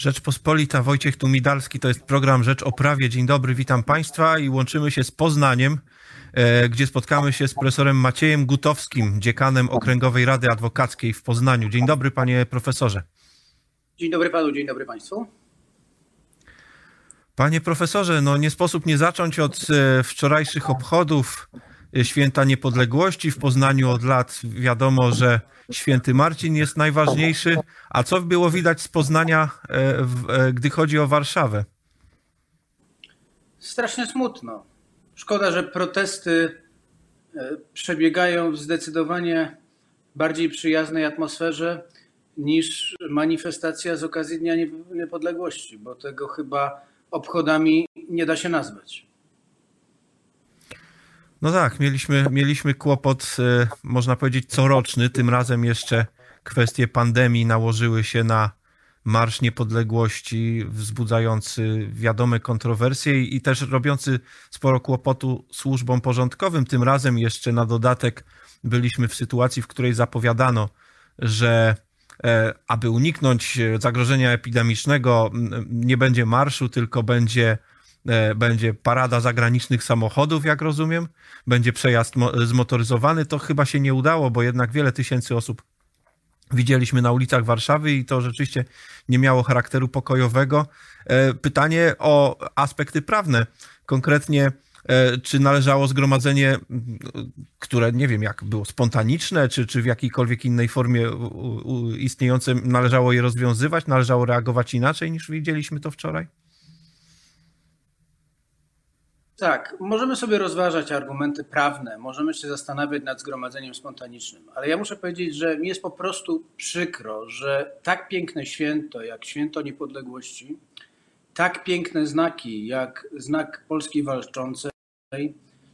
Rzeczpospolita, Wojciech Tumidalski, to jest program Rzecz o Prawie. Dzień dobry, witam Państwa i łączymy się z Poznaniem, gdzie spotkamy się z profesorem Maciejem Gutowskim, dziekanem Okręgowej Rady Adwokackiej w Poznaniu. Dzień dobry, panie profesorze. Dzień dobry panu, dzień dobry państwu. Panie profesorze, no nie sposób nie zacząć od wczorajszych obchodów Święta Niepodległości w Poznaniu. Od lat wiadomo, że Święty Marcin jest najważniejszy. A co było widać z Poznania, gdy chodzi o Warszawę? Strasznie smutno. Szkoda, że protesty przebiegają w zdecydowanie bardziej przyjaznej atmosferze niż manifestacja z okazji Dnia Niepodległości, bo tego chyba obchodami nie da się nazwać. No tak, mieliśmy kłopot, można powiedzieć, coroczny. Tym razem jeszcze kwestie pandemii nałożyły się na Marsz Niepodległości, wzbudzający wiadome kontrowersje i też robiący sporo kłopotu służbom porządkowym. Tym razem jeszcze na dodatek byliśmy w sytuacji, w której zapowiadano, że aby uniknąć zagrożenia epidemicznego, nie będzie marszu, tylko będzie parada zagranicznych samochodów, jak rozumiem, będzie przejazd zmotoryzowany. To chyba się nie udało, bo jednak wiele tysięcy osób widzieliśmy na ulicach Warszawy i to rzeczywiście nie miało charakteru pokojowego. Pytanie o aspekty prawne. Konkretnie, czy należało zgromadzenie, które nie wiem jak było, spontaniczne, czy w jakiejkolwiek innej formie istniejące, należało je rozwiązywać, należało reagować inaczej niż widzieliśmy to wczoraj? Tak, możemy sobie rozważać argumenty prawne, możemy się zastanawiać nad zgromadzeniem spontanicznym, ale ja muszę powiedzieć, że mi jest po prostu przykro, że tak piękne święto jak Święto Niepodległości, tak piękne znaki jak znak Polski Walczącej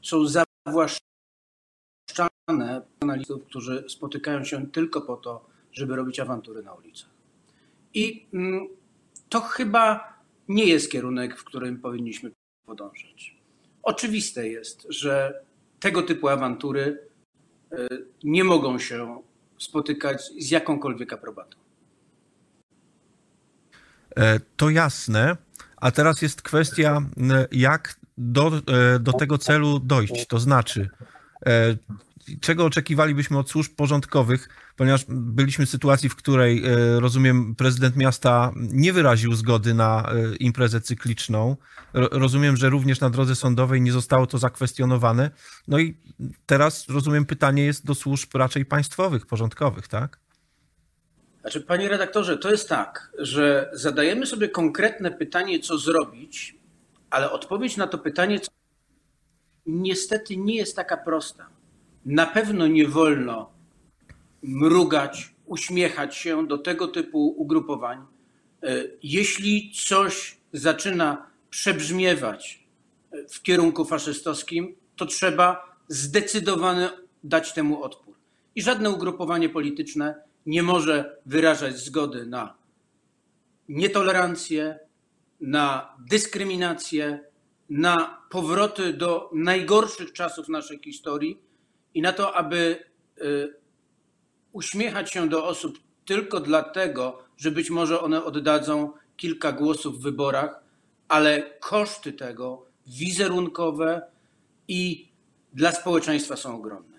są zawłaszczane analizów, którzy spotykają się tylko po to, żeby robić awantury na ulicach. I to chyba nie jest kierunek, w którym powinniśmy podążać. Oczywiste jest, że tego typu awantury nie mogą się spotykać z jakąkolwiek aprobatą. To jasne. A teraz jest kwestia, jak do tego celu dojść. To znaczy, czego oczekiwalibyśmy od służb porządkowych, ponieważ byliśmy w sytuacji, w której, rozumiem, prezydent miasta nie wyraził zgody na imprezę cykliczną. Rozumiem, że również na drodze sądowej nie zostało to zakwestionowane. No i teraz, rozumiem, pytanie jest do służb raczej państwowych, porządkowych, tak? Znaczy, panie redaktorze, to jest tak, że zadajemy sobie konkretne pytanie, co zrobić, ale odpowiedź na to pytanie niestety nie jest taka prosta. Na pewno nie wolno mrugać, uśmiechać się do tego typu ugrupowań. Jeśli coś zaczyna przebrzmiewać w kierunku faszystowskim, to trzeba zdecydowanie dać temu odpór. I żadne ugrupowanie polityczne nie może wyrażać zgody na nietolerancję, na dyskryminację, na powroty do najgorszych czasów naszej historii i na to, aby uśmiechać się do osób tylko dlatego, że być może one oddadzą kilka głosów w wyborach, ale koszty tego wizerunkowe i dla społeczeństwa są ogromne.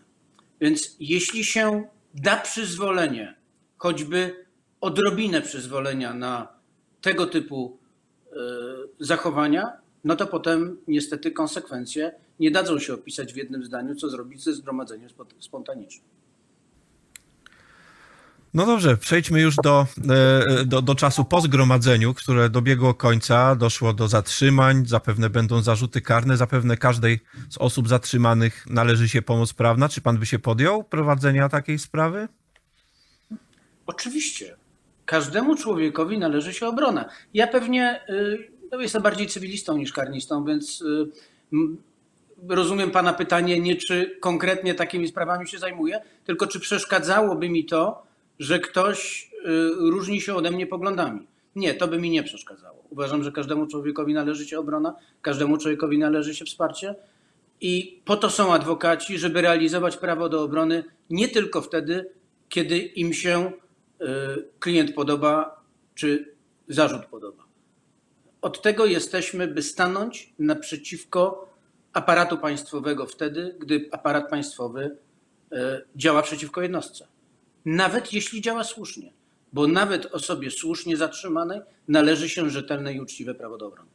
Więc jeśli się da przyzwolenie, choćby odrobinę przyzwolenia na tego typu zachowania, no to potem niestety konsekwencje nie dadzą się opisać w jednym zdaniu, co zrobić ze zgromadzeniem spontanicznym. No dobrze, przejdźmy już do czasu po zgromadzeniu, które dobiegło końca, doszło do zatrzymań, zapewne będą zarzuty karne, zapewne każdej z osób zatrzymanych należy się pomoc prawna. Czy pan by się podjął prowadzenia takiej sprawy? Oczywiście. Każdemu człowiekowi należy się obrona. Ja pewnie jestem bardziej cywilistą niż karnistą, więc rozumiem pana pytanie nie czy konkretnie takimi sprawami się zajmuję, tylko czy przeszkadzałoby mi to, że ktoś różni się ode mnie poglądami. Nie, to by mi nie przeszkadzało. Uważam, że każdemu człowiekowi należy się obrona, każdemu człowiekowi należy się wsparcie i po to są adwokaci, żeby realizować prawo do obrony nie tylko wtedy, kiedy im się klient podoba, czy zarzut podoba. Od tego jesteśmy, by stanąć naprzeciwko aparatu państwowego wtedy, gdy aparat państwowy działa przeciwko jednostce. Nawet jeśli działa słusznie, bo nawet osobie słusznie zatrzymanej należy się rzetelne i uczciwe prawo do obrony.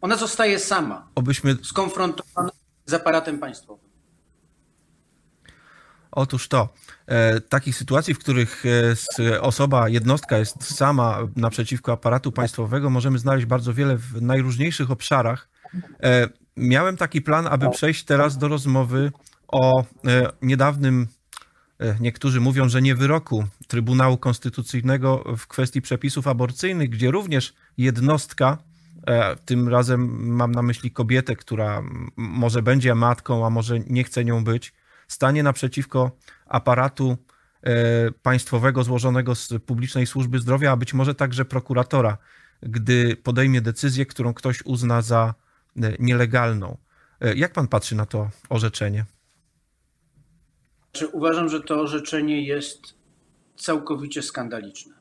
Ona zostaje sama, skonfrontowana z aparatem państwowym. Otóż to. Takich sytuacji, w których osoba, jednostka jest sama naprzeciwko aparatu państwowego, możemy znaleźć bardzo wiele w najróżniejszych obszarach. Miałem taki plan, aby przejść teraz do rozmowy o niedawnym, niektórzy mówią, że nie wyroku Trybunału Konstytucyjnego w kwestii przepisów aborcyjnych, gdzie również jednostka, tym razem mam na myśli kobietę, która może będzie matką, a może nie chce nią być, stanie naprzeciwko aparatu państwowego złożonego z Publicznej Służby Zdrowia, a być może także prokuratora, gdy podejmie decyzję, którą ktoś uzna za nielegalną. Jak pan patrzy na to orzeczenie? Uważam, że to orzeczenie jest całkowicie skandaliczne.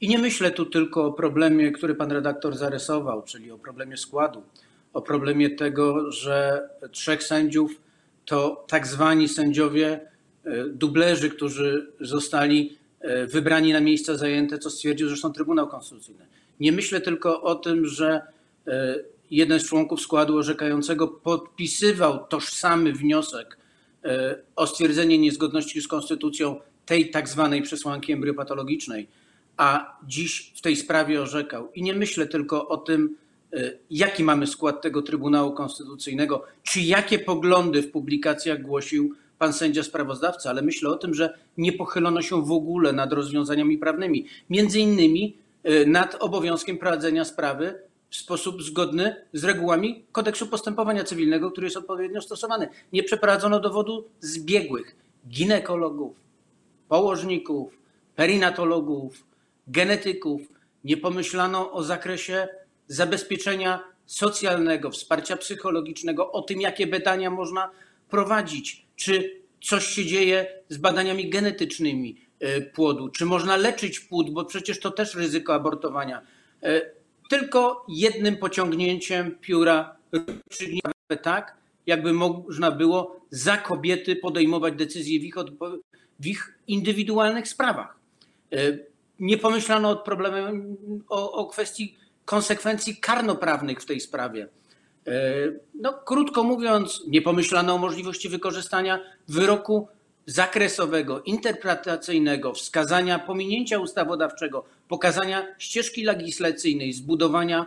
I nie myślę tu tylko o problemie, który pan redaktor zarysował, czyli o problemie składu, o problemie tego, że 3 sędziów to tak zwani sędziowie dublerzy, którzy zostali wybrani na miejsca zajęte, co stwierdził zresztą Trybunał Konstytucyjny. Nie myślę tylko o tym, że jeden z członków składu orzekającego podpisywał tożsamy wniosek o stwierdzenie niezgodności z konstytucją tej tak zwanej przesłanki embriopatologicznej, a dziś w tej sprawie orzekał. I nie myślę tylko o tym, jaki mamy skład tego Trybunału Konstytucyjnego, czy jakie poglądy w publikacjach głosił pan sędzia sprawozdawca, ale myślę o tym, że nie pochylono się w ogóle nad rozwiązaniami prawnymi. Między innymi nad obowiązkiem prowadzenia sprawy w sposób zgodny z regułami kodeksu postępowania cywilnego, który jest odpowiednio stosowany. Nie przeprowadzono dowodu zbiegłych ginekologów, położników, perinatologów, genetyków. Nie pomyślano o zakresie zabezpieczenia socjalnego, wsparcia psychologicznego, o tym, jakie badania można prowadzić, czy coś się dzieje z badaniami genetycznymi płodu, czy można leczyć płód, bo przecież to też ryzyko abortowania. Tylko jednym pociągnięciem pióra rozstrzygnięto tak, jakby można było za kobiety podejmować decyzje w ich indywidualnych sprawach. Nie pomyślano o kwestii konsekwencji karnoprawnych w tej sprawie. Krótko mówiąc, nie pomyślano o możliwości wykorzystania wyroku zakresowego, interpretacyjnego, wskazania pominięcia ustawodawczego, pokazania ścieżki legislacyjnej, zbudowania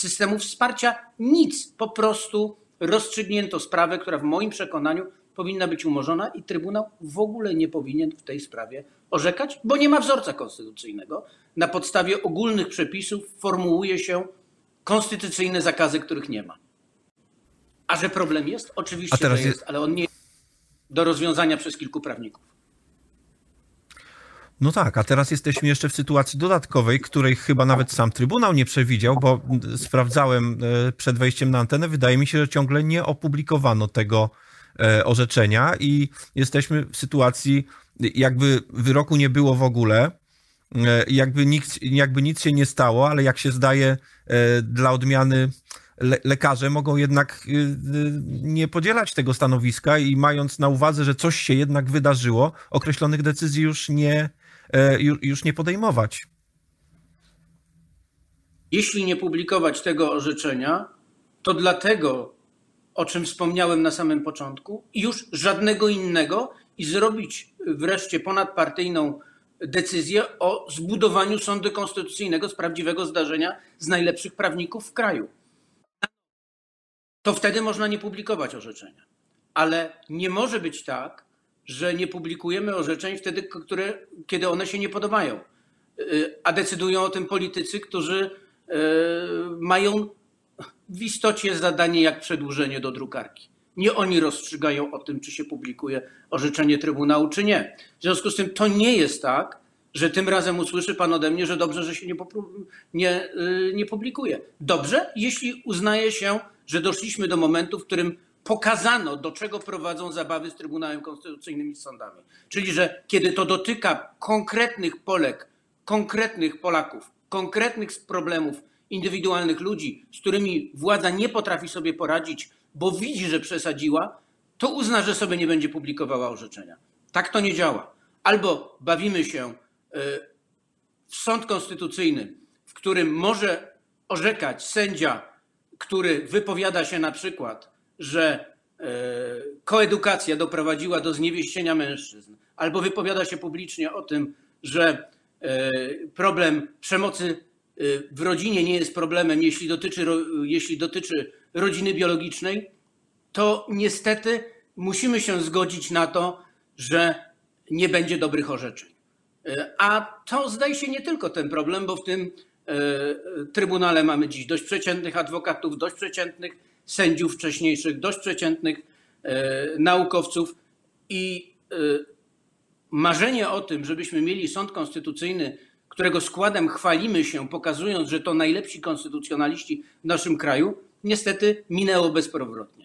systemu wsparcia. Nic, po prostu rozstrzygnięto sprawę, która w moim przekonaniu powinna być umorzona i Trybunał w ogóle nie powinien w tej sprawie orzekać, bo nie ma wzorca konstytucyjnego. Na podstawie ogólnych przepisów formułuje się konstytucyjne zakazy, których nie ma. A że problem jest? Oczywiście, że jest, ale on nie jest do rozwiązania przez kilku prawników. No tak, a teraz jesteśmy jeszcze w sytuacji dodatkowej, której chyba nawet sam Trybunał nie przewidział, bo sprawdzałem przed wejściem na antenę, wydaje mi się, że ciągle nie opublikowano tego orzeczenia i jesteśmy w sytuacji, jakby wyroku nie było w ogóle, jakby nic się nie stało, ale jak się zdaje, dla odmiany lekarze mogą jednak nie podzielać tego stanowiska i mając na uwadze, że coś się jednak wydarzyło, określonych decyzji już nie podejmować. Jeśli nie publikować tego orzeczenia, to dlatego, o czym wspomniałem na samym początku, i już żadnego innego, i zrobić wreszcie ponadpartyjną decyzję o zbudowaniu sądu konstytucyjnego z prawdziwego zdarzenia z najlepszych prawników w kraju. To wtedy można nie publikować orzeczenia. Ale nie może być tak, że nie publikujemy orzeczeń wtedy, kiedy one się nie podobają. A decydują o tym politycy, którzy mają w istocie zadanie jak przedłużenie do drukarki. Nie oni rozstrzygają o tym, czy się publikuje orzeczenie Trybunału, czy nie. W związku z tym to nie jest tak, że tym razem usłyszy pan ode mnie, że dobrze, że się nie publikuje. Dobrze, jeśli uznaje się, że doszliśmy do momentu, w którym pokazano, do czego prowadzą zabawy z Trybunałem Konstytucyjnym i z sądami. Czyli, że kiedy to dotyka konkretnych Polek, konkretnych Polaków, konkretnych problemów indywidualnych ludzi, z którymi władza nie potrafi sobie poradzić, bo widzi, że przesadziła, to uzna, że sobie nie będzie publikowała orzeczenia. Tak to nie działa. Albo bawimy się w sąd konstytucyjny, w którym może orzekać sędzia, który wypowiada się na przykład, że koedukacja doprowadziła do zniewieścienia mężczyzn, albo wypowiada się publicznie o tym, że problem przemocy w rodzinie nie jest problemem, jeśli dotyczy rodziny biologicznej, to niestety musimy się zgodzić na to, że nie będzie dobrych orzeczeń. A to zdaje się nie tylko ten problem, bo w tym Trybunale mamy dziś dość przeciętnych adwokatów, dość przeciętnych sędziów wcześniejszych, dość przeciętnych naukowców i marzenie o tym, żebyśmy mieli sąd konstytucyjny, którego składem chwalimy się, pokazując, że to najlepsi konstytucjonaliści w naszym kraju, niestety minęło bezpowrotnie.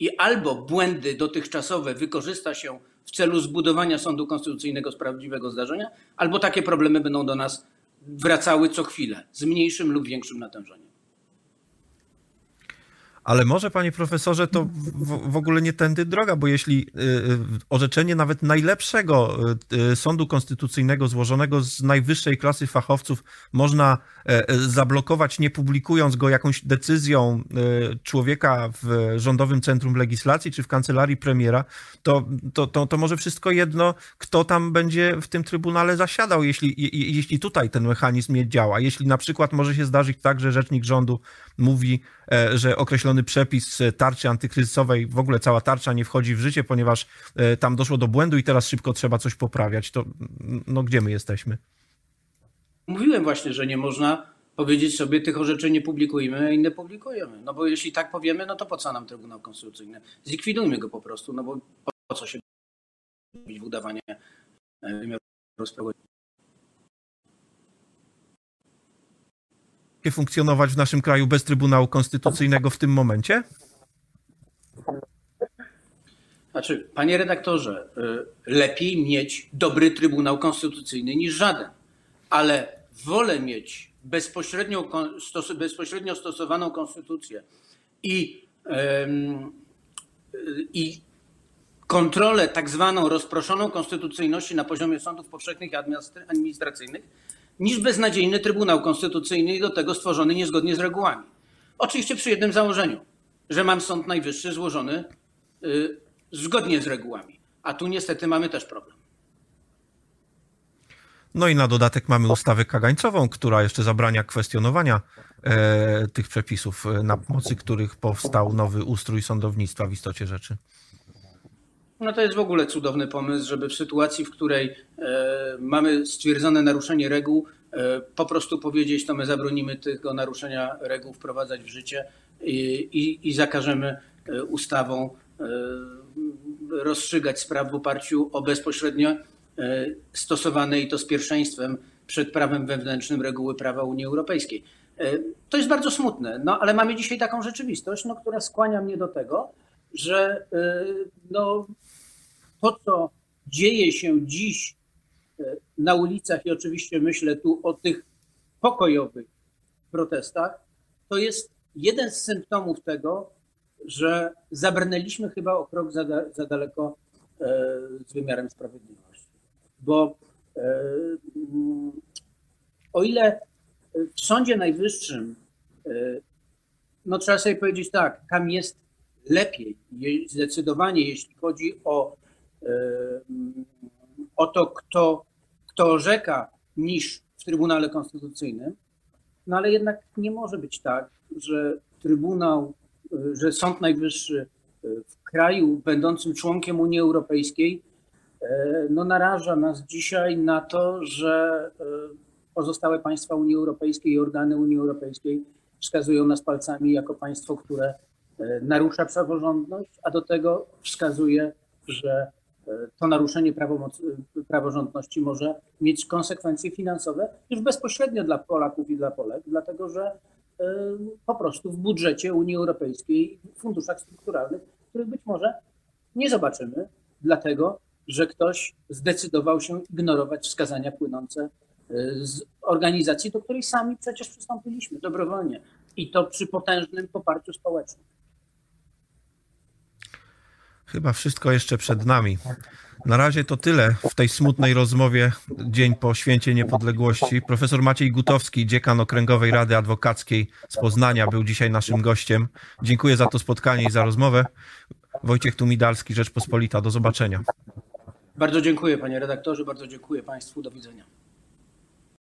I albo błędy dotychczasowe wykorzysta się w celu zbudowania sądu konstytucyjnego z prawdziwego zdarzenia, albo takie problemy będą do nas wracały co chwilę, z mniejszym lub większym natężeniem. Ale może, panie profesorze, to w ogóle nie tędy droga, bo jeśli orzeczenie nawet najlepszego sądu konstytucyjnego złożonego z najwyższej klasy fachowców można zablokować, nie publikując go jakąś decyzją człowieka w Rządowym Centrum Legislacji czy w kancelarii premiera, to może wszystko jedno, kto tam będzie w tym trybunale zasiadał, jeśli tutaj ten mechanizm nie działa. Jeśli na przykład może się zdarzyć tak, że rzecznik rządu mówi, że określony przepis tarczy antykryzysowej, w ogóle cała tarcza nie wchodzi w życie, ponieważ tam doszło do błędu i teraz szybko trzeba coś poprawiać, to no gdzie my jesteśmy? Mówiłem właśnie, że nie można powiedzieć sobie, tych orzeczeń nie publikujmy, a inne publikujemy. No bo jeśli tak powiemy, no to po co nam Trybunał Konstytucyjny? Zlikwidujmy go po prostu, no bo po co się w udawanie wymiaru sprawiedliwości? Funkcjonować w naszym kraju bez Trybunału Konstytucyjnego w tym momencie? Znaczy, panie redaktorze, lepiej mieć dobry Trybunał Konstytucyjny niż żaden, ale wolę mieć bezpośrednio stosowaną konstytucję i kontrolę tak zwaną rozproszoną konstytucyjności na poziomie sądów powszechnych i administracyjnych, niż beznadziejny Trybunał Konstytucyjny i do tego stworzony niezgodnie z regułami. Oczywiście przy jednym założeniu, że mam Sąd Najwyższy złożony zgodnie z regułami, a tu niestety mamy też problem. No i na dodatek mamy ustawę kagańcową, która jeszcze zabrania kwestionowania tych przepisów, na mocy których powstał nowy ustrój sądownictwa w istocie rzeczy. No to jest w ogóle cudowny pomysł, żeby w sytuacji, w której mamy stwierdzone naruszenie reguł, po prostu powiedzieć, to my zabronimy tego naruszenia reguł wprowadzać w życie i zakażemy ustawą rozstrzygać spraw w oparciu o bezpośrednio stosowane i to z pierwszeństwem przed prawem wewnętrznym reguły prawa Unii Europejskiej. To jest bardzo smutne, no ale mamy dzisiaj taką rzeczywistość, no, która skłania mnie do tego, że no, to, co dzieje się dziś na ulicach i oczywiście myślę tu o tych pokojowych protestach, to jest jeden z symptomów tego, że zabrnęliśmy chyba o krok za daleko z wymiarem sprawiedliwości. Bo o ile w Sądzie Najwyższym no, trzeba sobie powiedzieć tak, tam jest lepiej zdecydowanie, jeśli chodzi o to, kto orzeka, niż w Trybunale Konstytucyjnym. No ale jednak nie może być tak, że że Sąd Najwyższy w kraju będącym członkiem Unii Europejskiej no naraża nas dzisiaj na to, że pozostałe państwa Unii Europejskiej i organy Unii Europejskiej wskazują nas palcami jako państwo, które narusza praworządność, a do tego wskazuje, że to naruszenie praworządności może mieć konsekwencje finansowe już bezpośrednio dla Polaków i dla Polek, dlatego że po prostu w budżecie Unii Europejskiej, w funduszach strukturalnych, których być może nie zobaczymy, dlatego że ktoś zdecydował się ignorować wskazania płynące z organizacji, do której sami przecież przystąpiliśmy dobrowolnie i to przy potężnym poparciu społecznym. Chyba wszystko jeszcze przed nami. Na razie to tyle w tej smutnej rozmowie dzień po Święcie Niepodległości. Profesor Maciej Gutowski, dziekan Okręgowej Rady Adwokackiej z Poznania, był dzisiaj naszym gościem. Dziękuję za to spotkanie i za rozmowę. Wojciech Tumidalski, Rzeczpospolita. Do zobaczenia. Bardzo dziękuję, panie redaktorze, bardzo dziękuję państwu. Do widzenia.